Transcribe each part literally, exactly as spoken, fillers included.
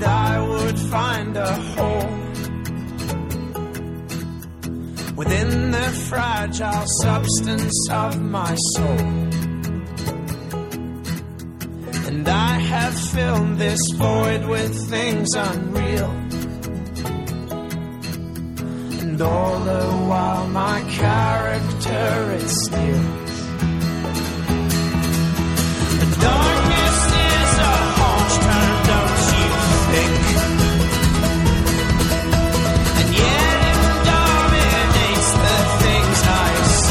that I would find a home within the fragile substance of my soul. And I have filled this void with things unreal. And all the while my character is still. The darkness is a harsh turn, don't you think? And yet it dominates the things I see.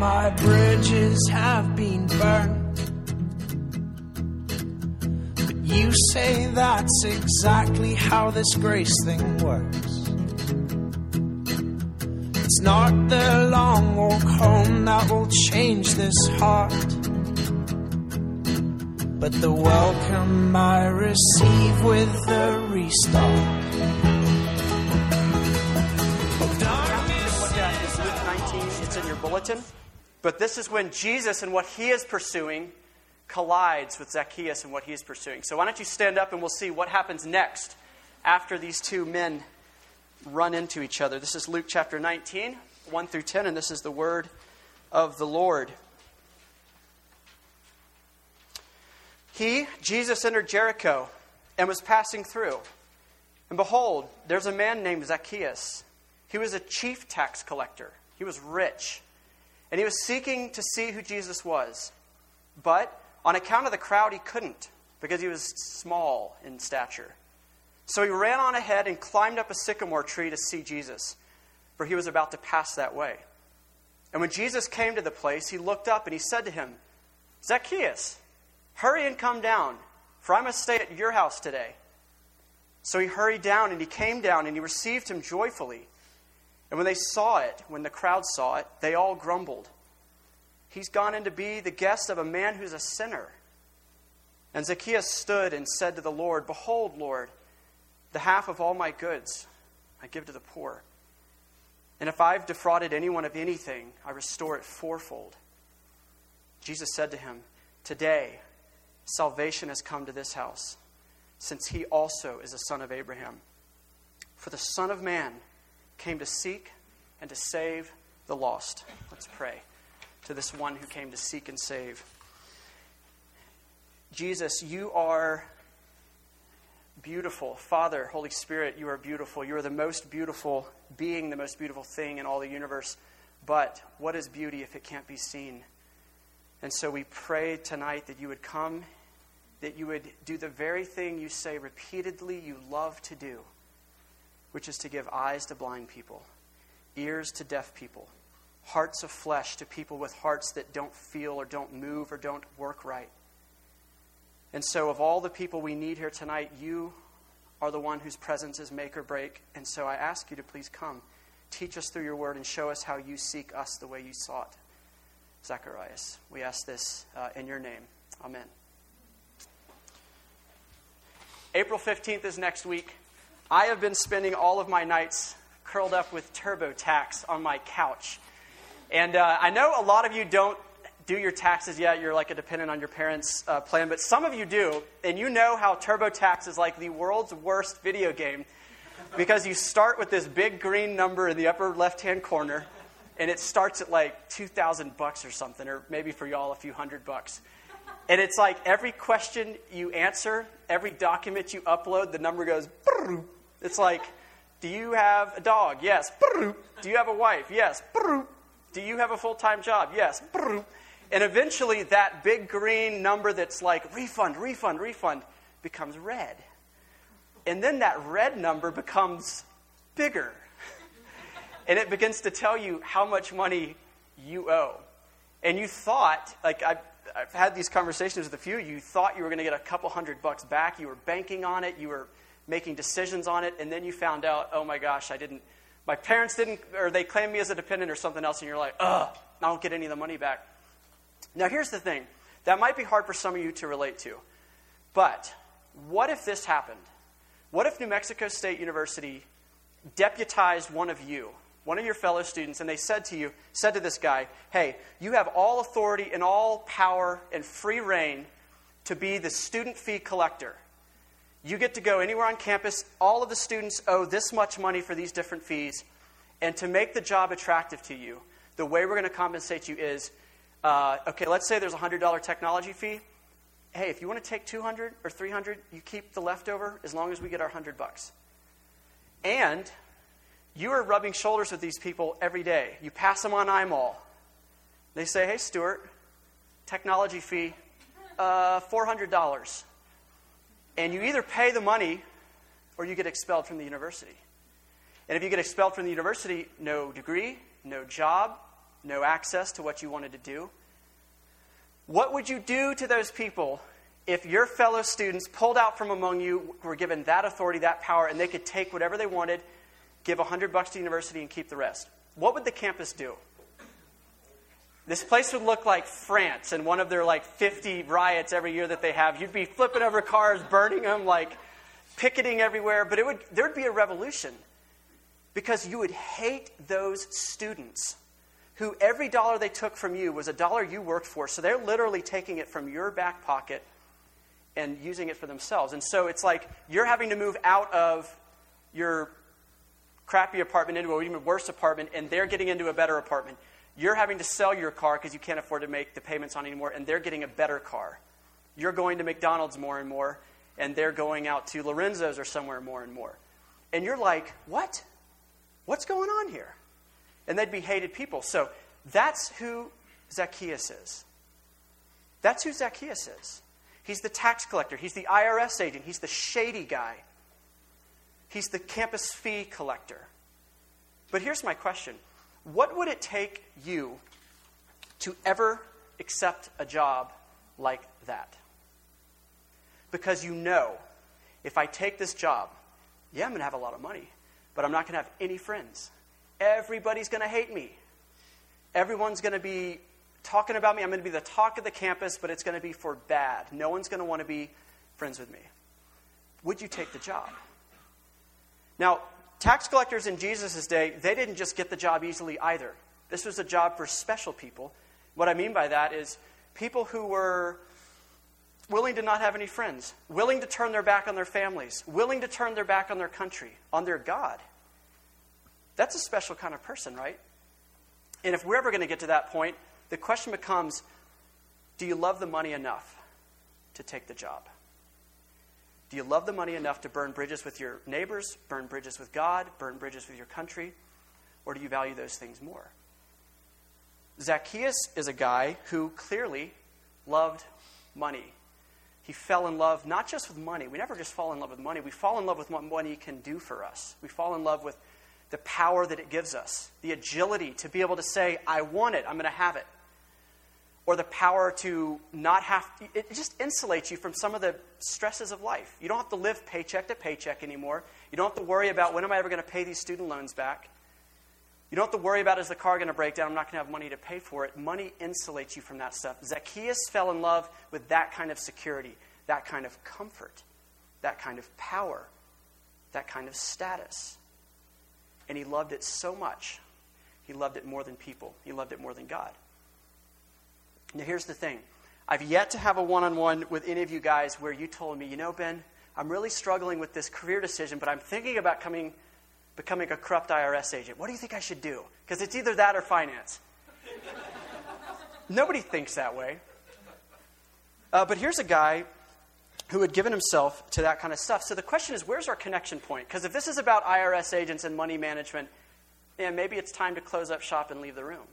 My bridges have been burned, but you say that's exactly how this grace thing works. It's not the long walk home that will change this heart, but the welcome I receive with the restart. It's in your bulletin. But this is when Jesus and what he is pursuing collides with Zacchaeus and what he is pursuing. So why don't you stand up and we'll see what happens next after these two men run into each other. This is Luke chapter nineteen, one through ten, and this is the word of the Lord. He, Jesus, entered Jericho and was passing through. And behold, there's a man named Zacchaeus. He was a chief tax collector. He was rich. And he was seeking to see who Jesus was. But on account of the crowd, he couldn't, because he was small in stature. So he ran on ahead and climbed up a sycamore tree to see Jesus, for he was about to pass that way. And when Jesus came to the place, he looked up and he said to him, "Zacchaeus, hurry and come down, for I must stay at your house today." So he hurried down and he came down and he received him joyfully. And when they saw it, when the crowd saw it, they all grumbled. "He's gone in to be the guest of a man who's a sinner." And Zacchaeus stood and said to the Lord, "Behold, Lord, the half of all my goods I give to the poor. And if I've defrauded anyone of anything, I restore it fourfold." Jesus said to him, "Today, salvation has come to this house, since he also is a son of Abraham. For the Son of Man came to seek and to save the lost." Let's pray to this one who came to seek and save. Jesus, you are beautiful. Father, Holy Spirit, you are beautiful. You are the most beautiful being, the most beautiful thing in all the universe. But what is beauty if it can't be seen? And so we pray tonight that you would come, that you would do the very thing you say repeatedly you love to do, which is to give eyes to blind people, ears to deaf people, hearts of flesh to people with hearts that don't feel or don't move or don't work right. And so of all the people we need here tonight, you are the one whose presence is make or break. And so I ask you to please come, teach us through your word, and show us how you seek us the way you sought Zacharias. We ask this uh, in your name. Amen. April fifteenth is next week. I have been spending all of my nights curled up with TurboTax on my couch. And uh, I know a lot of you don't do your taxes yet. You're like a dependent on your parents' uh, plan. But some of you do. And you know how TurboTax is like the world's worst video game, because you start with this big green number in the upper left-hand corner, and it starts at like two thousand bucks or something, or maybe for y'all a few hundred bucks. And it's like every question you answer, every document you upload, the number goes brrr. It's like, do you have a dog? Yes. Brrr. Do you have a wife? Yes. Brrr. Do you have a full-time job? Yes. Brrr. And eventually that big green number that's like refund, refund, refund becomes red. And then that red number becomes bigger. And it begins to tell you how much money you owe. And you thought, like I've, I've had these conversations with a few, you thought you were going to get a couple hundred bucks back. You were banking on it. You were making decisions on it, and then you found out, oh my gosh, I didn't, my parents didn't, or they claimed me as a dependent or something else, and you're like, ugh, I don't get any of the money back. Now here's the thing, that might be hard for some of you to relate to, but what if this happened? What if New Mexico State University deputized one of you one of your fellow students, and they said to you, said to this guy, hey, you have all authority and all power and free reign to be the student fee collector. You get to go anywhere on campus. All of the students owe this much money for these different fees. And to make the job attractive to you, the way we're going to compensate you is, uh, okay, let's say there's a one hundred dollars technology fee. Hey, if you want to take two hundred dollars or three hundred dollars, you keep the leftover as long as we get our one hundred bucks. And you are rubbing shoulders with these people every day. You pass them on I M O L. They say, hey, Stuart, technology fee, uh, four hundred dollars. And you either pay the money or you get expelled from the university. And if you get expelled from the university, no degree, no job, no access to what you wanted to do. What would you do to those people if your fellow students pulled out from among you, were given that authority, that power, and they could take whatever they wanted, give one hundred bucks to the university and keep the rest? What would the campus do? This place would look like France and one of their like fifty riots every year that they have. You'd be flipping over cars, burning them, like picketing everywhere. But it would there would be a revolution, because you would hate those students who every dollar they took from you was a dollar you worked for. So they're literally taking it from your back pocket and using it for themselves. And so it's like you're having to move out of your crappy apartment into an even worse apartment, and they're getting into a better apartment. You're having to sell your car because you can't afford to make the payments on it anymore, and they're getting a better car. You're going to McDonald's more and more, and they're going out to Lorenzo's or somewhere more and more. And you're like, what? What's going on here? And they'd be hated people. So that's who Zacchaeus is. That's who Zacchaeus is. He's the tax collector. He's the I R S agent. He's the shady guy. He's the campus fee collector. But here's my question. What would it take you to ever accept a job like that? Because you know, if I take this job, yeah, I'm going to have a lot of money, but I'm not going to have any friends. Everybody's going to hate me. Everyone's going to be talking about me. I'm going to be the talk of the campus, but it's going to be for bad. No one's going to want to be friends with me. Would you take the job? Now, tax collectors in Jesus' day, they didn't just get the job easily either. This was a job for special people. What I mean by that is people who were willing to not have any friends, willing to turn their back on their families, willing to turn their back on their country, on their God. That's a special kind of person, right? And if we're ever going to get to that point, the question becomes, do you love the money enough to take the job? Do you love the money enough to burn bridges with your neighbors, burn bridges with God, burn bridges with your country? Or do you value those things more? Zacchaeus is a guy who clearly loved money. He fell in love not just with money. We never just fall in love with money. We fall in love with what money can do for us. We fall in love with the power that it gives us, the agility to be able to say, I want it, I'm going to have it. Or the power to not have to, it just insulates you from some of the stresses of life. You don't have to live paycheck to paycheck anymore. You don't have to worry about, when am I ever going to pay these student loans back? You don't have to worry about, is the car going to break down? I'm not going to have money to pay for it. Money insulates you from that stuff. Zacchaeus fell in love with that kind of security, that kind of comfort, that kind of power, that kind of status. And he loved it so much. He loved it more than people. He loved it more than God. Now, here's the thing. I've yet to have a one-on-one with any of you guys where you told me, you know, Ben, I'm really struggling with this career decision, but I'm thinking about coming, becoming a corrupt I R S agent. What do you think I should do? Because it's either that or finance. Nobody thinks that way. Uh, but here's a guy who had given himself to that kind of stuff. So the question is, where's our connection point? Because if this is about I R S agents and money management, yeah, maybe it's time to close up shop and leave the room.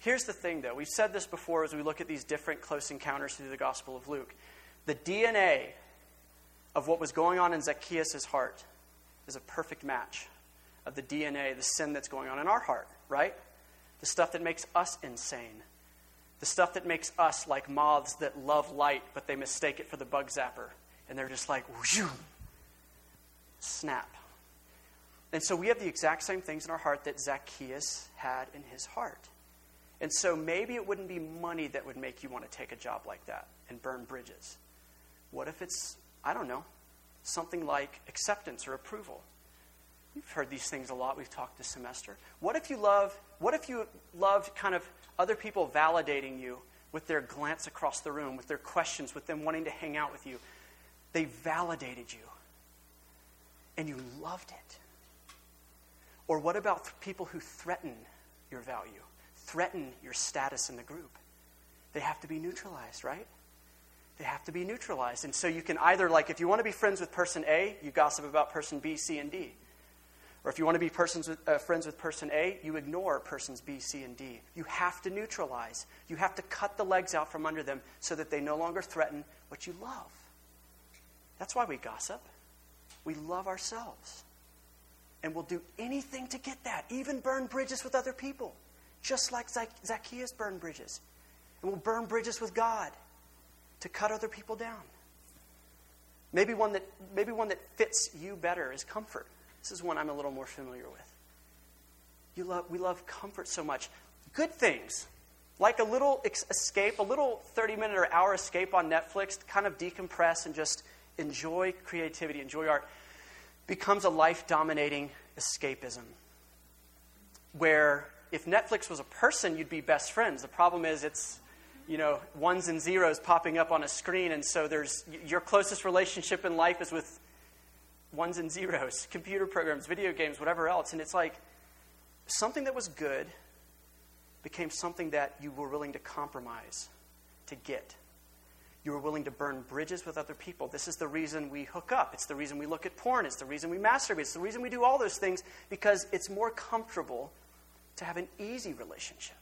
Here's the thing, though. We've said this before as we look at these different close encounters through the Gospel of Luke. The D N A of what was going on in Zacchaeus' heart is a perfect match of the D N A, the sin that's going on in our heart, right? The stuff that makes us insane. The stuff that makes us like moths that love light, but they mistake it for the bug zapper. And they're just like, whoosh, snap. And so we have the exact same things in our heart that Zacchaeus had in his heart. And so maybe it wouldn't be money that would make you want to take a job like that and burn bridges. What if it's, I don't know, something like acceptance or approval? We've heard these things a lot. We've talked this semester. What if you love? What if you loved kind of other people validating you with their glance across the room, with their questions, with them wanting to hang out with you? They validated you, and you loved it. Or what about th- people who threaten your value, threaten your status in the group? They have to be neutralized, right? They have to be neutralized. And so you can either, like, if you want to be friends with person A, you gossip about person B, C, and D. Or if you want to be persons with, uh, friends with person A, you ignore persons B, C, and D. You have to neutralize. You have to cut the legs out from under them so that they no longer threaten what you love. That's why we gossip. We love ourselves. And we'll do anything to get that, even burn bridges with other people, just like Zacchaeus burned bridges. And we'll burn bridges with God to cut other people down. Maybe one that maybe one that fits you better is comfort. This is one I'm a little more familiar with. You love, we love comfort so much. Good things, like a little ex- escape, a little thirty-minute or hour escape on Netflix to kind of decompress and just enjoy creativity, enjoy art, becomes a life-dominating escapism where if Netflix was a person, you'd be best friends. The problem is it's, you know, ones and zeros popping up on a screen, and so there's your closest relationship in life is with ones and zeros, computer programs, video games, whatever else. And it's like something that was good became something that you were willing to compromise to get. You were willing to burn bridges with other people. This is the reason we hook up. It's the reason we look at porn. It's the reason we masturbate. It's the reason we do all those things, because it's more comfortable to have an easy relationship.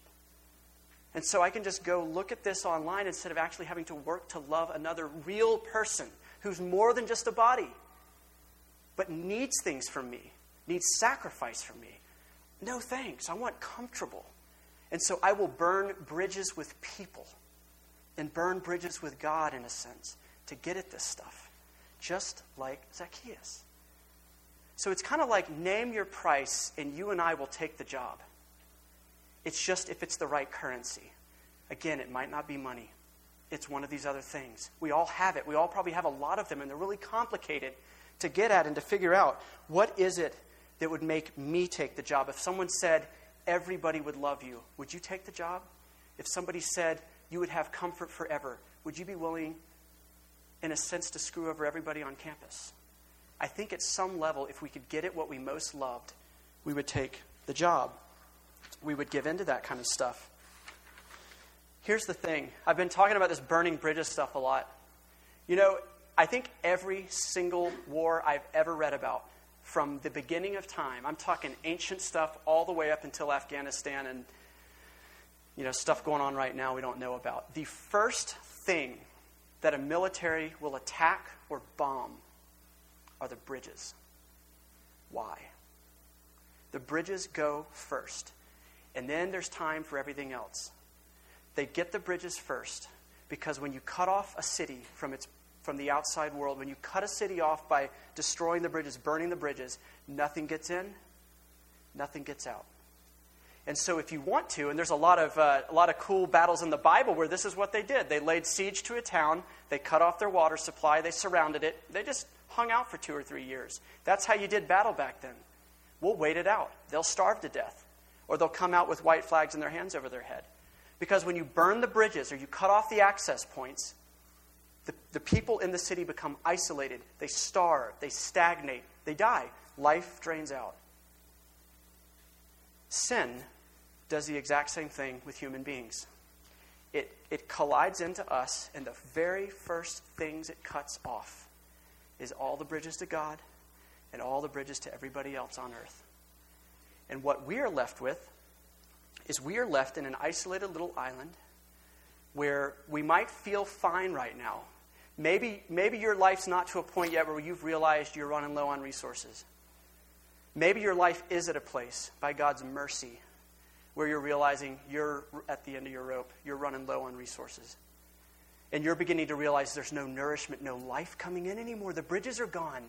And so I can just go look at this online instead of actually having to work to love another real person who's more than just a body, but needs things from me, needs sacrifice from me. No thanks. I want comfortable. And so I will burn bridges with people and burn bridges with God, in a sense, to get at this stuff, just like Zacchaeus. So it's kind of like name your price and you and I will take the job. It's just if it's the right currency. Again, it might not be money. It's one of these other things. We all have it. We all probably have a lot of them, and they're really complicated to get at and to figure out, what is it that would make me take the job? If someone said, everybody would love you, would you take the job? If somebody said, you would have comfort forever, would you be willing, in a sense, to screw over everybody on campus? I think at some level, if we could get at what we most loved, we would take the job. We would give into that kind of stuff. Here's the thing. I've been talking about this burning bridges stuff a lot. You know, I think every single war I've ever read about from the beginning of time, I'm talking ancient stuff all the way up until Afghanistan and, you know, stuff going on right now we don't know about. The first thing that a military will attack or bomb are the bridges. Why? The bridges go first, and then there's time for everything else. They get the bridges first, because when you cut off a city from its from the outside world, when you cut a city off by destroying the bridges, burning the bridges, nothing gets in, nothing gets out. And so if you want to, and there's a lot of uh, a lot of cool battles in the Bible where this is what they did. They laid siege to a town, they cut off their water supply, they surrounded it, they just hung out for two or three years. That's how you did battle back then. We'll wait it out. They'll starve to death, or they'll come out with white flags and their hands over their head. Because when you burn the bridges or you cut off the access points, The, the people in the city become isolated. They starve. They stagnate. They die. Life drains out. Sin does the exact same thing with human beings. It, it collides into us, and the very first things it cuts off is all the bridges to God and all the bridges to everybody else on earth. And what we are left with is we are left in an isolated little island where we might feel fine right now. Maybe maybe your life's not to a point yet where you've realized you're running low on resources. Maybe your life is at a place, by God's mercy, where you're realizing you're at the end of your rope, you're running low on resources. And you're beginning to realize there's no nourishment, no life coming in anymore. The bridges are gone.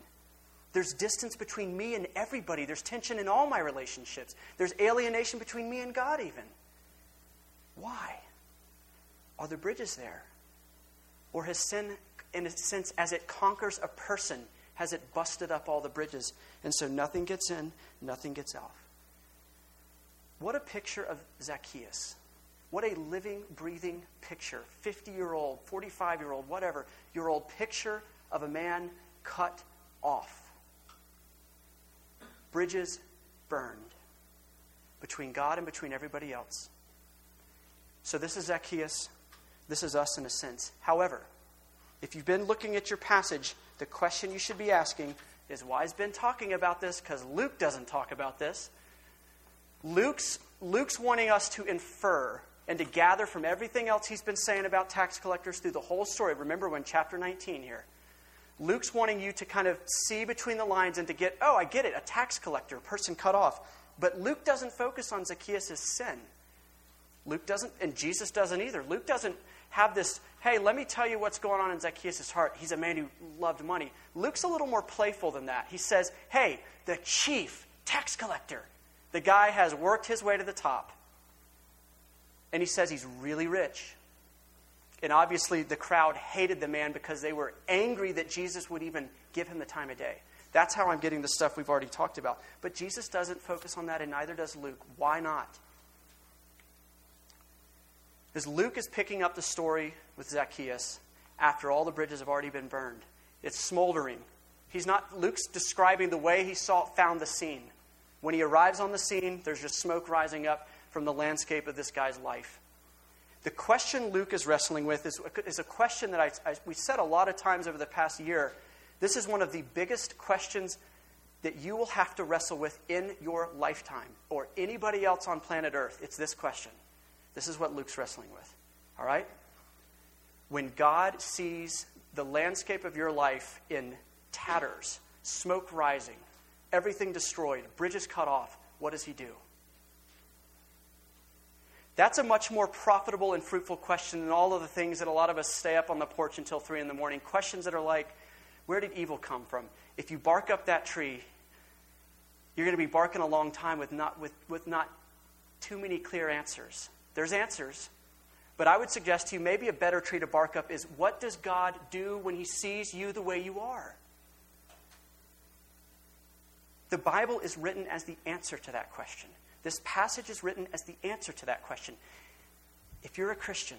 There's distance between me and everybody. There's tension in all my relationships. There's alienation between me and God even. Why? Are the bridges there? Or has sin, in a sense, as it conquers a person, has it busted up all the bridges. And so nothing gets in, nothing gets out. What a picture of Zacchaeus. What a living, breathing picture. fifty-year-old, forty-five-year-old, whatever, year old picture of a man cut off. Bridges burned between God and between everybody else. So this is Zacchaeus. This is us in a sense. However, if you've been looking at your passage, the question you should be asking is, why has Ben talking about this? Because Luke doesn't talk about this. Luke's, Luke's wanting us to infer and to gather from everything else he's been saying about tax collectors through the whole story. Remember when chapter nineteen here. Luke's wanting you to kind of see between the lines and to get, oh, I get it, a tax collector, a person cut off. But Luke doesn't focus on Zacchaeus' sin. Luke doesn't, and Jesus doesn't either. Luke doesn't have this, hey, let me tell you what's going on in Zacchaeus' heart. He's a man who loved money. Luke's a little more playful than that. He says, hey, the chief tax collector, the guy has worked his way to the top. And he says he's really rich. And obviously the crowd hated the man because they were angry that Jesus would even give him the time of day. That's how I'm getting the stuff we've already talked about. But Jesus doesn't focus on that, and neither does Luke. Why not? Because Luke is picking up the story with Zacchaeus after all the bridges have already been burned. It's smoldering. He's not. Luke's describing the way he saw, found the scene. When he arrives on the scene, there's just smoke rising up from the landscape of this guy's life. The question Luke is wrestling with is, is a question that I, I, we've said a lot of times over the past year. This is one of the biggest questions that you will have to wrestle with in your lifetime or anybody else on planet Earth. It's this question. This is what Luke's wrestling with, all right? When God sees the landscape of your life in tatters, smoke rising, everything destroyed, bridges cut off, what does he do? That's a much more profitable and fruitful question than all of the things that a lot of us stay up on the porch until three in the morning. Questions that are like, where did evil come from? If you bark up that tree, you're going to be barking a long time with not, with, with not too many clear answers. There's answers, but I would suggest to you maybe a better tree to bark up is, what does God do when he sees you the way you are? The Bible is written as the answer to that question. This passage is written as the answer to that question. If you're a Christian,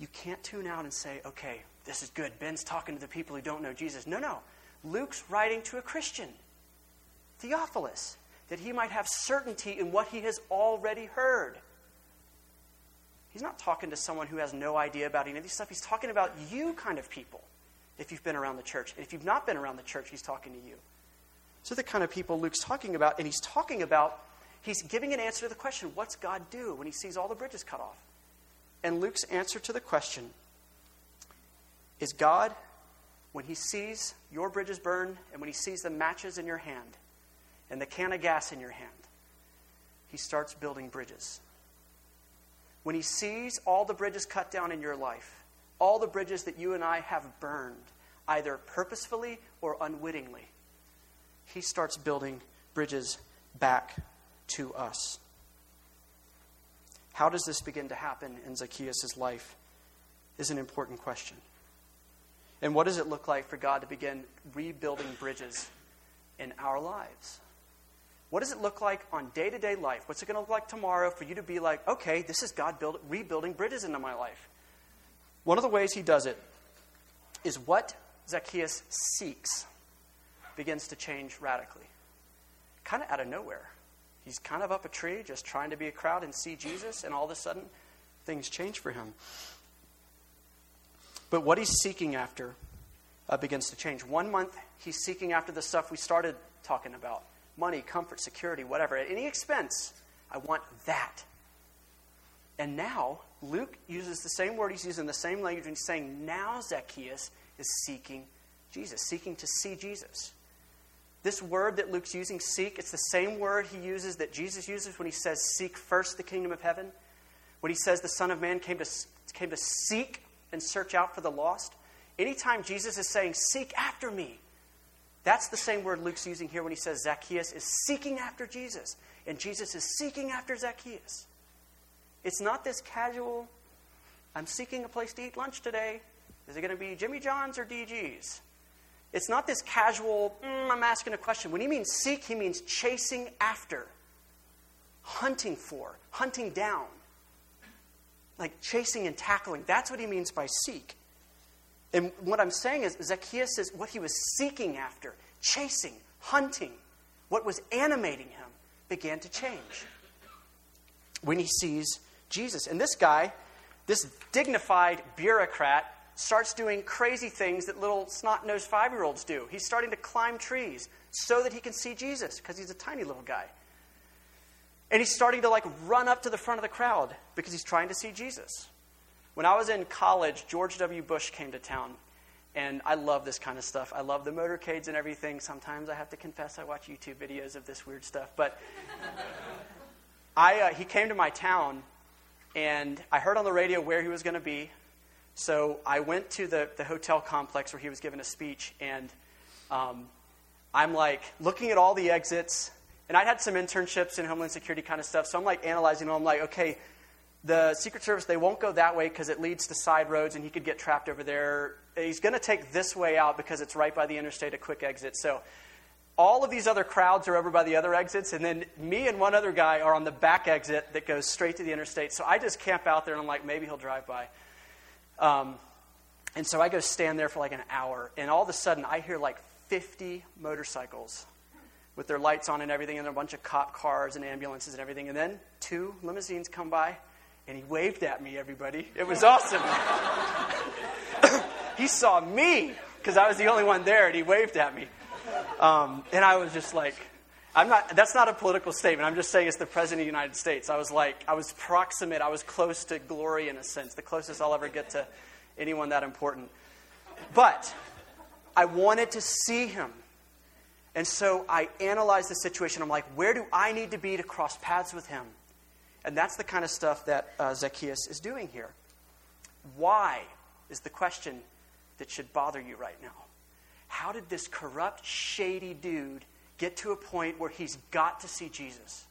you can't tune out and say, okay, this is good. Ben's talking to the people who don't know Jesus. No, no. Luke's writing to a Christian, Theophilus, that he might have certainty in what he has already heard. He's not talking to someone who has no idea about any of this stuff. He's talking about you kind of people, if you've been around the church. And if you've not been around the church, he's talking to you. So the kind of people Luke's talking about, and he's talking about, he's giving an answer to the question, what's God do when he sees all the bridges cut off? And Luke's answer to the question is, God, when he sees your bridges burn and when he sees the matches in your hand and the can of gas in your hand, he starts building bridges. When he sees all the bridges cut down in your life, all the bridges that you and I have burned, either purposefully or unwittingly, he starts building bridges back to us. How does this begin to happen in Zacchaeus' life is an important question. And what does it look like for God to begin rebuilding bridges in our lives? What does it look like on day-to-day life? What's it going to look like tomorrow for you to be like, okay, this is God build, rebuilding bridges into my life? One of the ways he does it is what Zacchaeus seeks begins to change radically. Kind of out of nowhere. He's kind of up a tree, just trying to be a crowd and see Jesus, and all of a sudden, things change for him. But what he's seeking after uh, begins to change. One month, he's seeking after the stuff we started talking about. Money, comfort, security, whatever. At any expense, I want that. And now, Luke uses the same word. He's using the same language. And he's saying, now Zacchaeus is seeking Jesus, seeking to see Jesus. This word that Luke's using, seek, it's the same word he uses that Jesus uses when he says, seek first the kingdom of heaven. When he says the Son of Man came to, came to seek and search out for the lost. Anytime Jesus is saying, seek after me, that's the same word Luke's using here when he says Zacchaeus is seeking after Jesus, and Jesus is seeking after Zacchaeus. It's not this casual, I'm seeking a place to eat lunch today. Is it going to be Jimmy John's or D G's? It's not this casual, mm, I'm asking a question. When he means seek, he means chasing after, hunting for, hunting down, like chasing and tackling. That's what he means by seek. And what I'm saying is Zacchaeus is what he was seeking after, chasing, hunting. What was animating him began to change when he sees Jesus. And this guy, this dignified bureaucrat, starts doing crazy things that little snot-nosed five-year-olds do. He's starting to climb trees so that he can see Jesus because he's a tiny little guy. And he's starting to like run up to the front of the crowd because he's trying to see Jesus. When I was in college, George W. Bush came to town, and I love this kind of stuff. I love the motorcades and everything. Sometimes I have to confess I watch YouTube videos of this weird stuff. But I uh, he came to my town, and I heard on the radio where he was going to be. So I went to the, the hotel complex where he was giving a speech, and um, I'm like looking at all the exits, and I'd had some internships in Homeland Security kind of stuff, so I'm like analyzing them. I'm like, okay, the Secret Service, they won't go that way because it leads to side roads, and he could get trapped over there. He's going to take this way out because it's right by the interstate, a quick exit. So all of these other crowds are over by the other exits, and then me and one other guy are on the back exit that goes straight to the interstate. So I just camp out there, and I'm like, maybe he'll drive by. Um, and so I go stand there for like an hour, and all of a sudden I hear like fifty motorcycles with their lights on and everything, and a bunch of cop cars and ambulances and everything. And then two limousines come by, and he waved at me, everybody. It was awesome. He saw me because I was the only one there, and he waved at me. Um, and I was just like, I'm not, that's not a political statement. I'm just saying it's the president of the United States. I was like, I was proximate. I was close to glory in a sense, the closest I'll ever get to anyone that important. But I wanted to see him. And so I analyzed the situation. I'm like, where do I need to be to cross paths with him? And that's the kind of stuff that uh, Zacchaeus is doing here. Why is the question that should bother you right now. How did this corrupt, shady dude get to a point where he's got to see Jesus?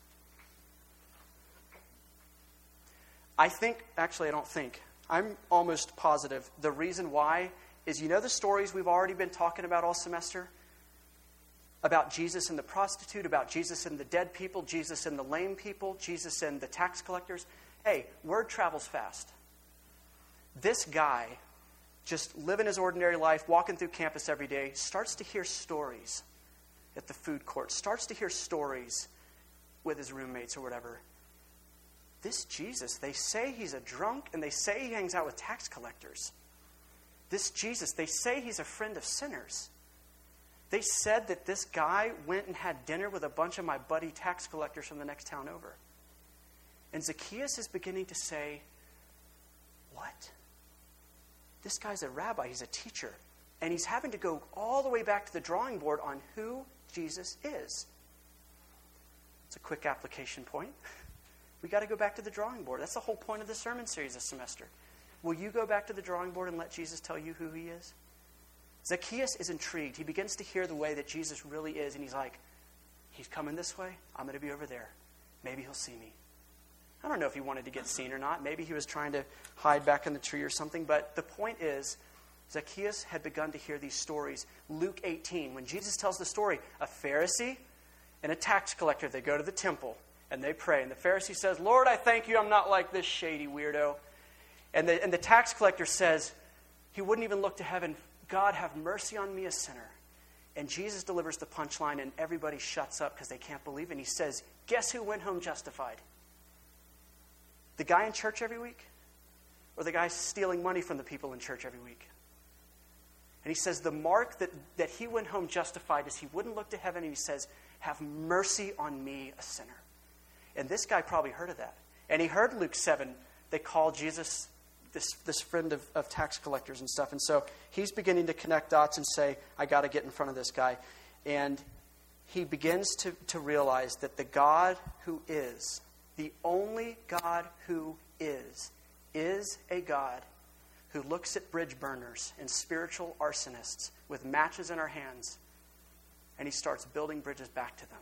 I think, actually I don't think, I'm almost positive the reason why is, you know the stories we've already been talking about all semester? About Jesus and the prostitute, about Jesus and the dead people, Jesus and the lame people, Jesus and the tax collectors. Hey, word travels fast. This guy, just living his ordinary life, walking through campus every day, starts to hear stories at the food court, starts to hear stories with his roommates or whatever. This Jesus, they say he's a drunk, and they say he hangs out with tax collectors. This Jesus, they say he's a friend of sinners. They said that this guy went and had dinner with a bunch of my buddy tax collectors from the next town over. And Zacchaeus is beginning to say, what? This guy's a rabbi, he's a teacher, and he's having to go all the way back to the drawing board on who Jesus is. It's a quick application point. We got to go back to the drawing board. That's the whole point of the sermon series this semester. Will you go back to the drawing board and let Jesus tell you who he is? Zacchaeus is intrigued. He begins to hear the way that Jesus really is, and he's like, he's coming this way. I'm going to be over there. Maybe he'll see me. I don't know if he wanted to get seen or not. Maybe he was trying to hide back in the tree or something. But the point is, Zacchaeus had begun to hear these stories. Luke eighteen, when Jesus tells the story, a Pharisee and a tax collector, they go to the temple and they pray. And the Pharisee says, Lord, I thank you I'm not like this shady weirdo. And the, and the tax collector says, he wouldn't even look to heaven. God, have mercy on me, a sinner. And Jesus delivers the punchline, and everybody shuts up because they can't believe it. And he says, guess who went home justified? The guy in church every week? Or the guy stealing money from the people in church every week? And he says the mark that, that he went home justified is he wouldn't look to heaven, and he says, have mercy on me, a sinner. And this guy probably heard of that. And he heard Luke seven, they call Jesus This this friend of, of tax collectors and stuff. And so he's beginning to connect dots and say, I got to get in front of this guy. And he begins to, to realize that the God who is, the only God who is, is a God who looks at bridge burners and spiritual arsonists with matches in our hands, and he starts building bridges back to them.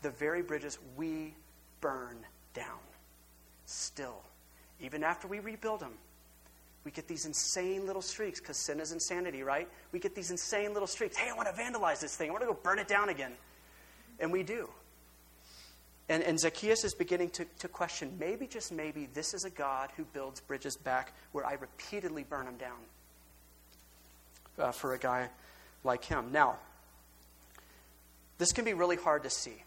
The very bridges we burn down still. Even after we rebuild them, We get these insane little streaks, because sin is insanity, right? We get these insane little streaks. Hey, I want to vandalize this thing. I want to go burn it down again. And we do. And, and Zacchaeus is beginning to, to question, maybe, just maybe, this is a God who builds bridges back where I repeatedly burn them down uh, for a guy like him. Now, this can be really hard to see,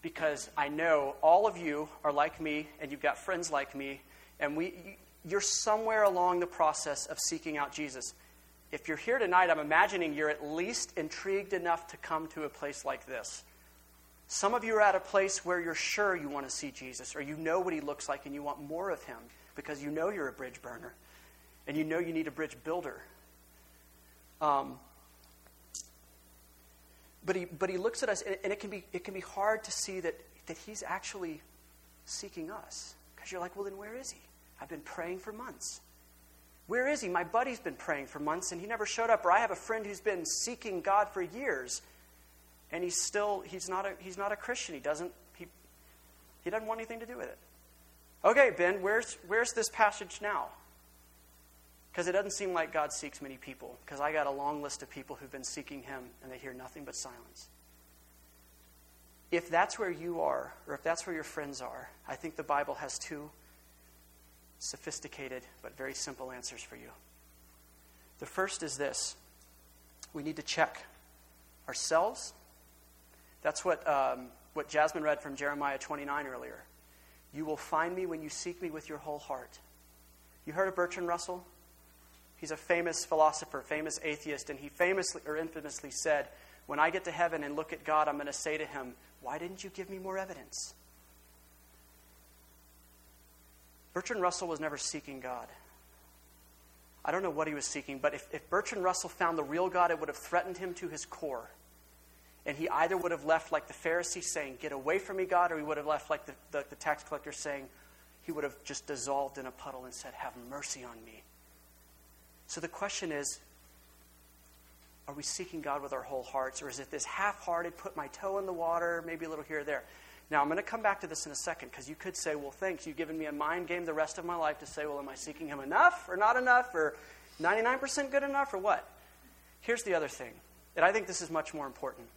because I know all of you are like me, and you've got friends like me, and we you're somewhere along the process of seeking out Jesus. If you're here tonight, I'm imagining you're at least intrigued enough to come to a place like this. Some of you are at a place where you're sure you want to see Jesus, or you know what he looks like and you want more of him, because you know you're a bridge burner, and you know you need a bridge builder. Um. But he, but he looks at us, and, and it can be, it can be hard to see that, that he's actually seeking us. Because you're like, well, then where is he? I've been praying for months. Where is he? My buddy's been praying for months, and he never showed up. Or I have a friend who's been seeking God for years, and he's still he's not a he's not a Christian. He doesn't he he doesn't want anything to do with it. Okay, Ben, where's where's this passage now? Because it doesn't seem like God seeks many people, because I got a long list of people who've been seeking him, and they hear nothing but silence. If that's where you are, or if that's where your friends are, I think the Bible has two sophisticated but very simple answers for you. The first is this. We need to check ourselves. That's what um, what Jasmine read from Jeremiah twenty-nine earlier. You will find me when you seek me with your whole heart. You heard of Bertrand Russell? He's a famous philosopher, famous atheist, and he famously or infamously said, when I get to heaven and look at God, I'm going to say to him, why didn't you give me more evidence? Bertrand Russell was never seeking God. I don't know what he was seeking, but if, if Bertrand Russell found the real God, it would have threatened him to his core. And he either would have left like the Pharisee saying, get away from me, God, or he would have left like the, the, the tax collector saying, he would have just dissolved in a puddle and said, have mercy on me. So the question is, are we seeking God with our whole hearts? Or is it this half-hearted, put my toe in the water, maybe a little here or there? Now, I'm going to come back to this in a second, because you could say, well, thanks, you've given me a mind game the rest of my life to say, well, am I seeking him enough or not enough or ninety-nine percent good enough or what? Here's the other thing, and I think this is much more important.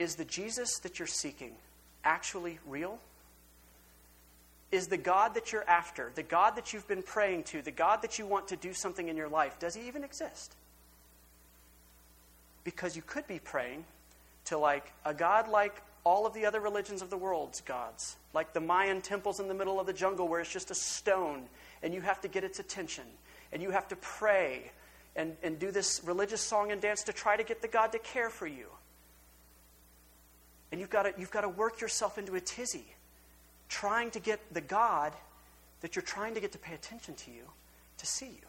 Is the Jesus that you're seeking actually real? Is the God that you're after, the God that you've been praying to, the God that you want to do something in your life, does he even exist? Because you could be praying to like a God like all of the other religions of the world's gods, like the Mayan temples in the middle of the jungle where it's just a stone and you have to get its attention and you have to pray and, and do this religious song and dance to try to get the God to care for you. And you've got to, you've got to work yourself into a tizzy, trying to get the God that you're trying to get to pay attention to you, to see you.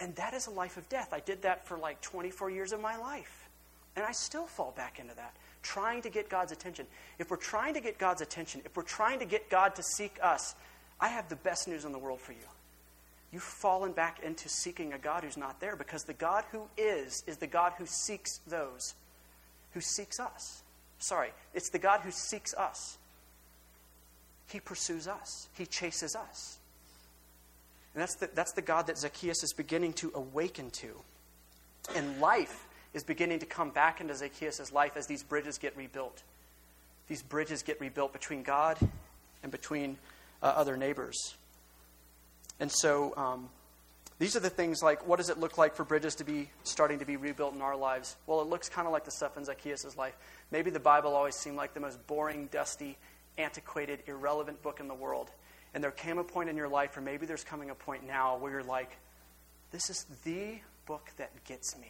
And that is a life of death. I did that for like twenty-four years of my life. And I still fall back into that, trying to get God's attention. If we're trying to get God's attention, if we're trying to get God to seek us, I have the best news in the world for you. You've fallen back into seeking a God who's not there, because the God who is, is the God who seeks those, who seeks us. Sorry, it's the God who seeks us. He pursues us. He chases us. And that's the, that's the God that Zacchaeus is beginning to awaken to. And life is beginning to come back into Zacchaeus' life as these bridges get rebuilt. These bridges get rebuilt between God and between uh, other neighbors. And so um, these are the things like, what does it look like for bridges to be starting to be rebuilt in our lives? Well, it looks kind of like the stuff in Zacchaeus' life. Maybe the Bible always seemed like the most boring, dusty, antiquated, irrelevant book in the world. And there came a point in your life, or maybe there's coming a point now, where you're like, this is the book that gets me.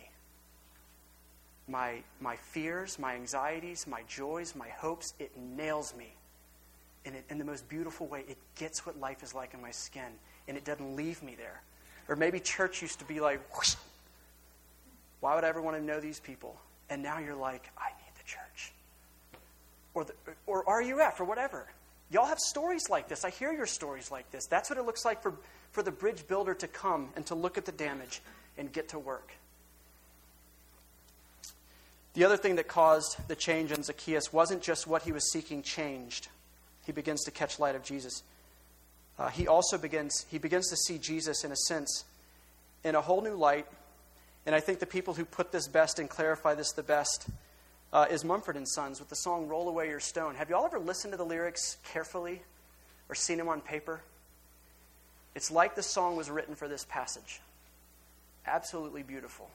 My my fears, my anxieties, my joys, my hopes, it nails me. And it, in the most beautiful way, it gets what life is like in my skin. And it doesn't leave me there. Or maybe church used to be like, whoosh, why would I ever want to know these people? And now you're like, I need the church. Or, the, or R U F, or whatever. Y'all have stories like this. I hear your stories like this. That's what it looks like for, for the bridge builder to come and to look at the damage and get to work. The other thing that caused the change in Zacchaeus wasn't just what he was seeking changed. He begins to catch light of Jesus. Uh, he also begins, he begins to see Jesus, in a sense, in a whole new light. And I think the people who put this best and clarify this the best uh, is Mumford and Sons with the song Roll Away Your Stone. Have you all ever listened to the lyrics carefully or seen them on paper? It's like the song was written for this passage. Absolutely beautiful.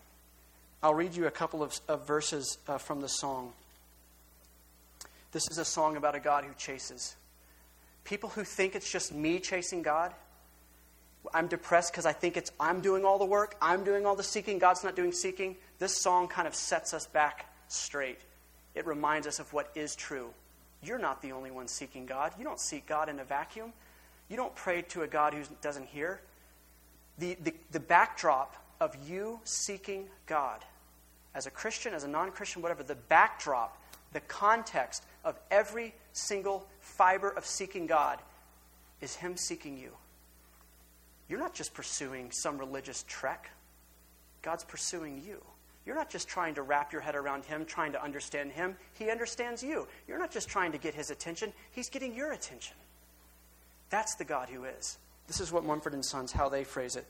I'll read you a couple of, of verses uh, from the song. This is a song about a God who chases. People who think it's just me chasing God. I'm depressed because I think it's I'm doing all the work. I'm doing all the seeking. God's not doing seeking. This song kind of sets us back straight. It reminds us of what is true. You're not the only one seeking God. You don't seek God in a vacuum. You don't pray to a God who doesn't hear. The, the, the backdrop of you seeking God, as a Christian, as a non-Christian, whatever, the backdrop, the context of every single fiber of seeking God is him seeking you. You're not just pursuing some religious trek. God's pursuing you. You're not just trying to wrap your head around him, trying to understand him. He understands you. You're not just trying to get his attention. He's getting your attention. That's the God who is. This is what Mumford and Sons, how they phrase it.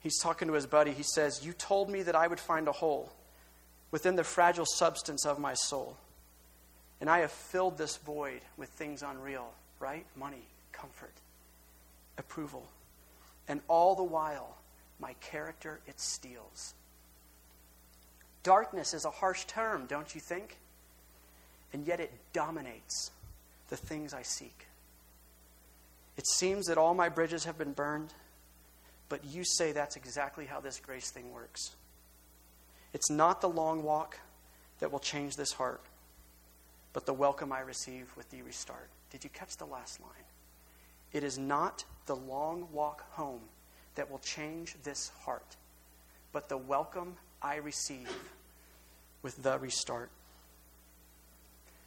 He's talking to his buddy. He says, "You told me that I would find a hole within the fragile substance of my soul. And I have filled this void with things unreal," right? Money, comfort, approval. "And all the while, my character it steals." Darkness is a harsh term, don't you think? And yet it dominates the things I seek. "It seems that all my bridges have been burned, but you say that's exactly how this grace thing works. It's not the long walk that will change this heart, but the welcome I receive with the restart." Did you catch the last line? It is not the long walk home that will change this heart, but the welcome I receive with the restart.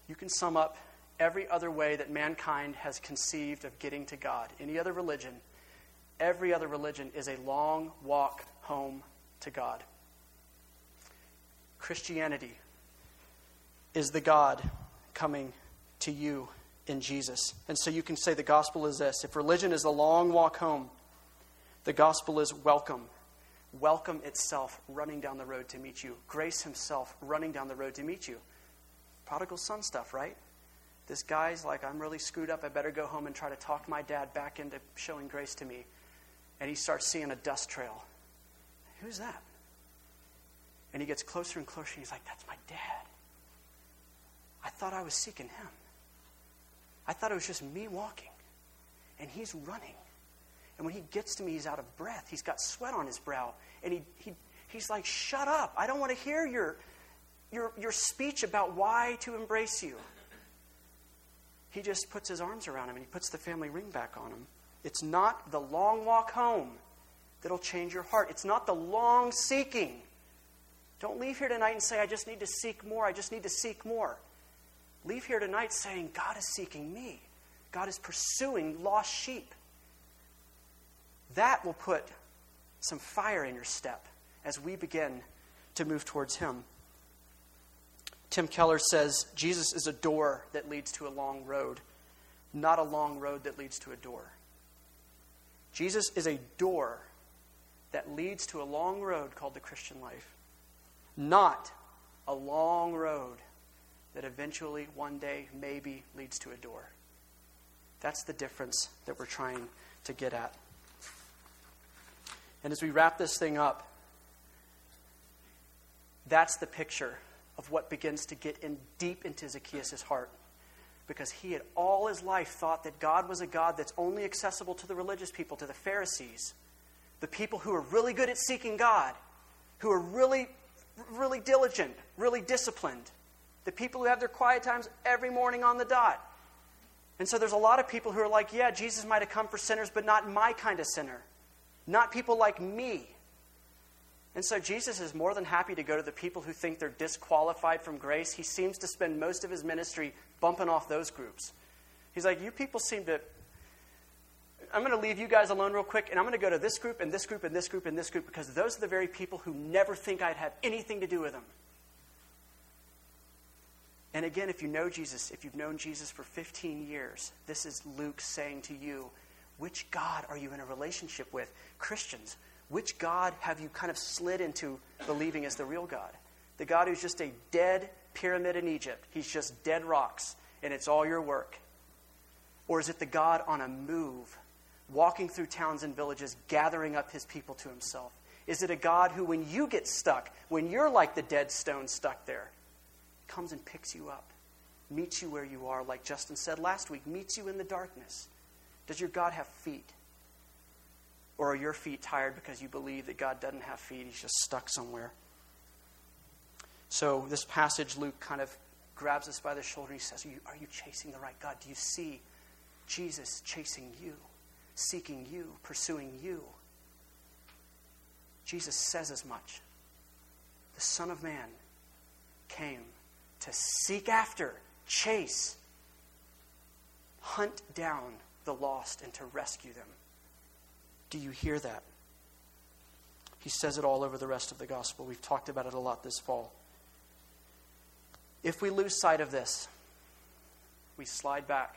You can sum up every other way that mankind has conceived of getting to God. Any other religion, every other religion is a long walk home to God. Christianity is the God coming to you in Jesus. And so you can say the gospel is this. If religion is a long walk home, the gospel is welcome. Welcome itself running down the road to meet you. Grace himself running down the road to meet you. Prodigal son stuff, right? This guy's like, I'm really screwed up. I better go home and try to talk my dad back into showing grace to me. And he starts seeing a dust trail. Who's that? And he gets closer and closer and he's like, that's my dad. I thought I was seeking him. I thought it was just me walking. And he's running. And when he gets to me, he's out of breath. He's got sweat on his brow. And he he he's like, shut up. I don't want to hear your your your speech about why to embrace you. He just puts his arms around him and he puts the family ring back on him. It's not the long walk home that'll change your heart. It's not the long seeking. Don't leave here tonight and say, I just need to seek more. I just need to seek more. Leave here tonight saying, God is seeking me. God is pursuing lost sheep. That will put some fire in your step as we begin to move towards him. Tim Keller says, Jesus is a door that leads to a long road, not a long road that leads to a door. Jesus is a door that leads to a long road called the Christian life, not a long road that eventually, one day, maybe leads to a door. That's the difference that we're trying to get at. And as we wrap this thing up, that's the picture of what begins to get in deep into Zacchaeus' heart. Because he had all his life thought that God was a God that's only accessible to the religious people, to the Pharisees, the people who are really good at seeking God, who are really, really diligent, really disciplined. The people who have their quiet times every morning on the dot. And so there's a lot of people who are like, yeah, Jesus might have come for sinners, but not my kind of sinner. Not people like me. And so Jesus is more than happy to go to the people who think they're disqualified from grace. He seems to spend most of his ministry bumping off those groups. He's like, you people seem to... I'm going to leave you guys alone real quick, and I'm going to go to this group and this group and this group and this group because those are the very people who never think I'd have anything to do with them. And again, if you know Jesus, if you've known Jesus for fifteen years, this is Luke saying to you, Which God are you in a relationship with? Christians, which God have you kind of slid into believing is the real God? The God who's just a dead pyramid in Egypt. He's just dead rocks, and it's all your work. Or is it the God on a move, walking through towns and villages, gathering up his people to himself? Is it a God who, when you get stuck, when you're like the dead stone stuck there, comes and picks you up, meets you where you are, like Justin said last week, meets you in the darkness? Does your God have feet? Or are your feet tired because you believe that God doesn't have feet? He's just stuck somewhere. So this passage, Luke kind of grabs us by the shoulder. He says, are you, are you chasing the right God? Do you see Jesus chasing you, seeking you, pursuing you? Jesus says as much. The Son of Man came to seek after, chase, hunt down the lost and to rescue them. Do you hear that? He says it all over the rest of the gospel. We've talked about it a lot this fall. If we lose sight of this, we slide back.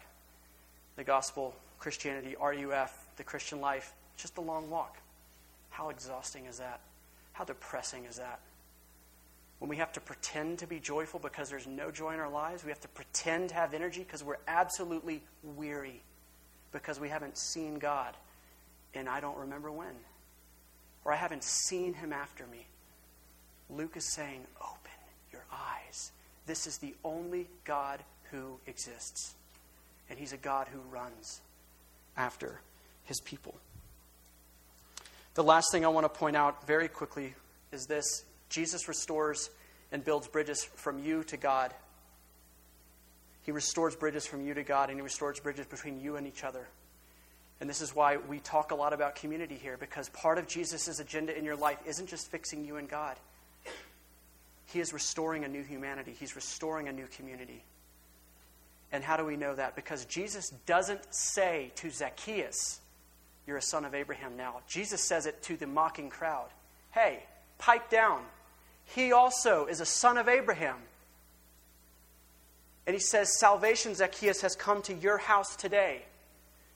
The gospel, Christianity, R U F, the Christian life, just a long walk. How exhausting is that? How depressing is that? When we have to pretend to be joyful because there's no joy in our lives, we have to pretend to have energy because we're absolutely weary, because we haven't seen God, and I don't remember when. Or I haven't seen him after me. Luke is saying, open your eyes. This is the only God who exists. And he's a God who runs after his people. The last thing I want to point out very quickly is this. Jesus restores and builds bridges from you to God. He restores bridges from you to God, and he restores bridges between you and each other. And this is why we talk a lot about community here, because part of Jesus' agenda in your life isn't just fixing you and God. He is restoring a new humanity. He's restoring a new community. And how do we know that? Because Jesus doesn't say to Zacchaeus, you're a son of Abraham now. Jesus says it to the mocking crowd. Hey, pipe down. He also is a son of Abraham. And he says, salvation, Zacchaeus, has come to your house today.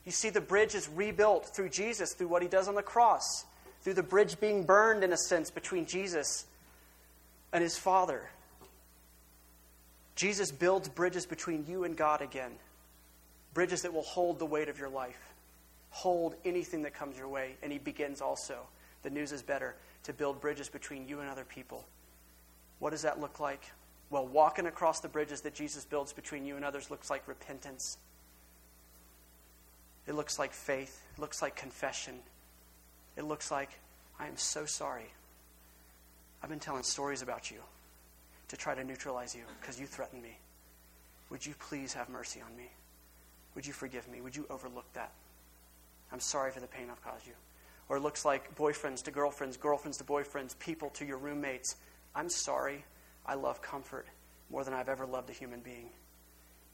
You see, the bridge is rebuilt through Jesus, through what he does on the cross, through the bridge being burned, in a sense, between Jesus and his Father. Jesus builds bridges between you and God again, bridges that will hold the weight of your life, hold anything that comes your way, and he begins also, the news is better, to build bridges between you and other people. What does that look like? Well, walking across the bridges that Jesus builds between you and others looks like repentance. It looks like faith. It looks like confession. It looks like, I am so sorry. I've been telling stories about you to try to neutralize you because you threatened me. Would you please have mercy on me? Would you forgive me? Would you overlook that? I'm sorry for the pain I've caused you. Or it looks like boyfriends to girlfriends, girlfriends to boyfriends, people to your roommates. I'm sorry. I love comfort more than I've ever loved a human being.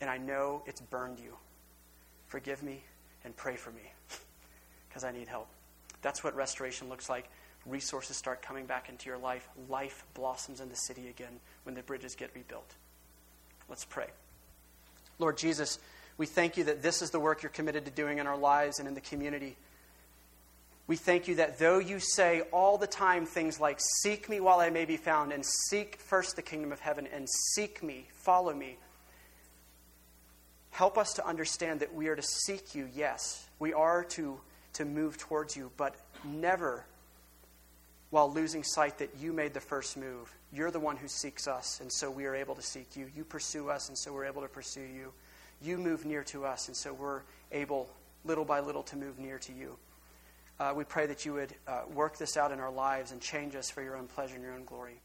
And I know it's burned you. Forgive me. And pray for me, because I need help. That's what restoration looks like. Resources start coming back into your life. Life blossoms in the city again when the bridges get rebuilt. Let's pray. Lord Jesus, we thank you that this is the work you're committed to doing in our lives and in the community. We thank you that though you say all the time things like, seek me while I may be found, and seek first the kingdom of heaven, and seek me, follow me, help us to understand that we are to seek you, yes. We are to, to move towards you, but never while losing sight that you made the first move. You're the one who seeks us, and so we are able to seek you. You pursue us, and so we're able to pursue you. You move near to us, and so we're able, little by little, to move near to you. Uh, we pray that you would uh, work this out in our lives and change us for your own pleasure and your own glory.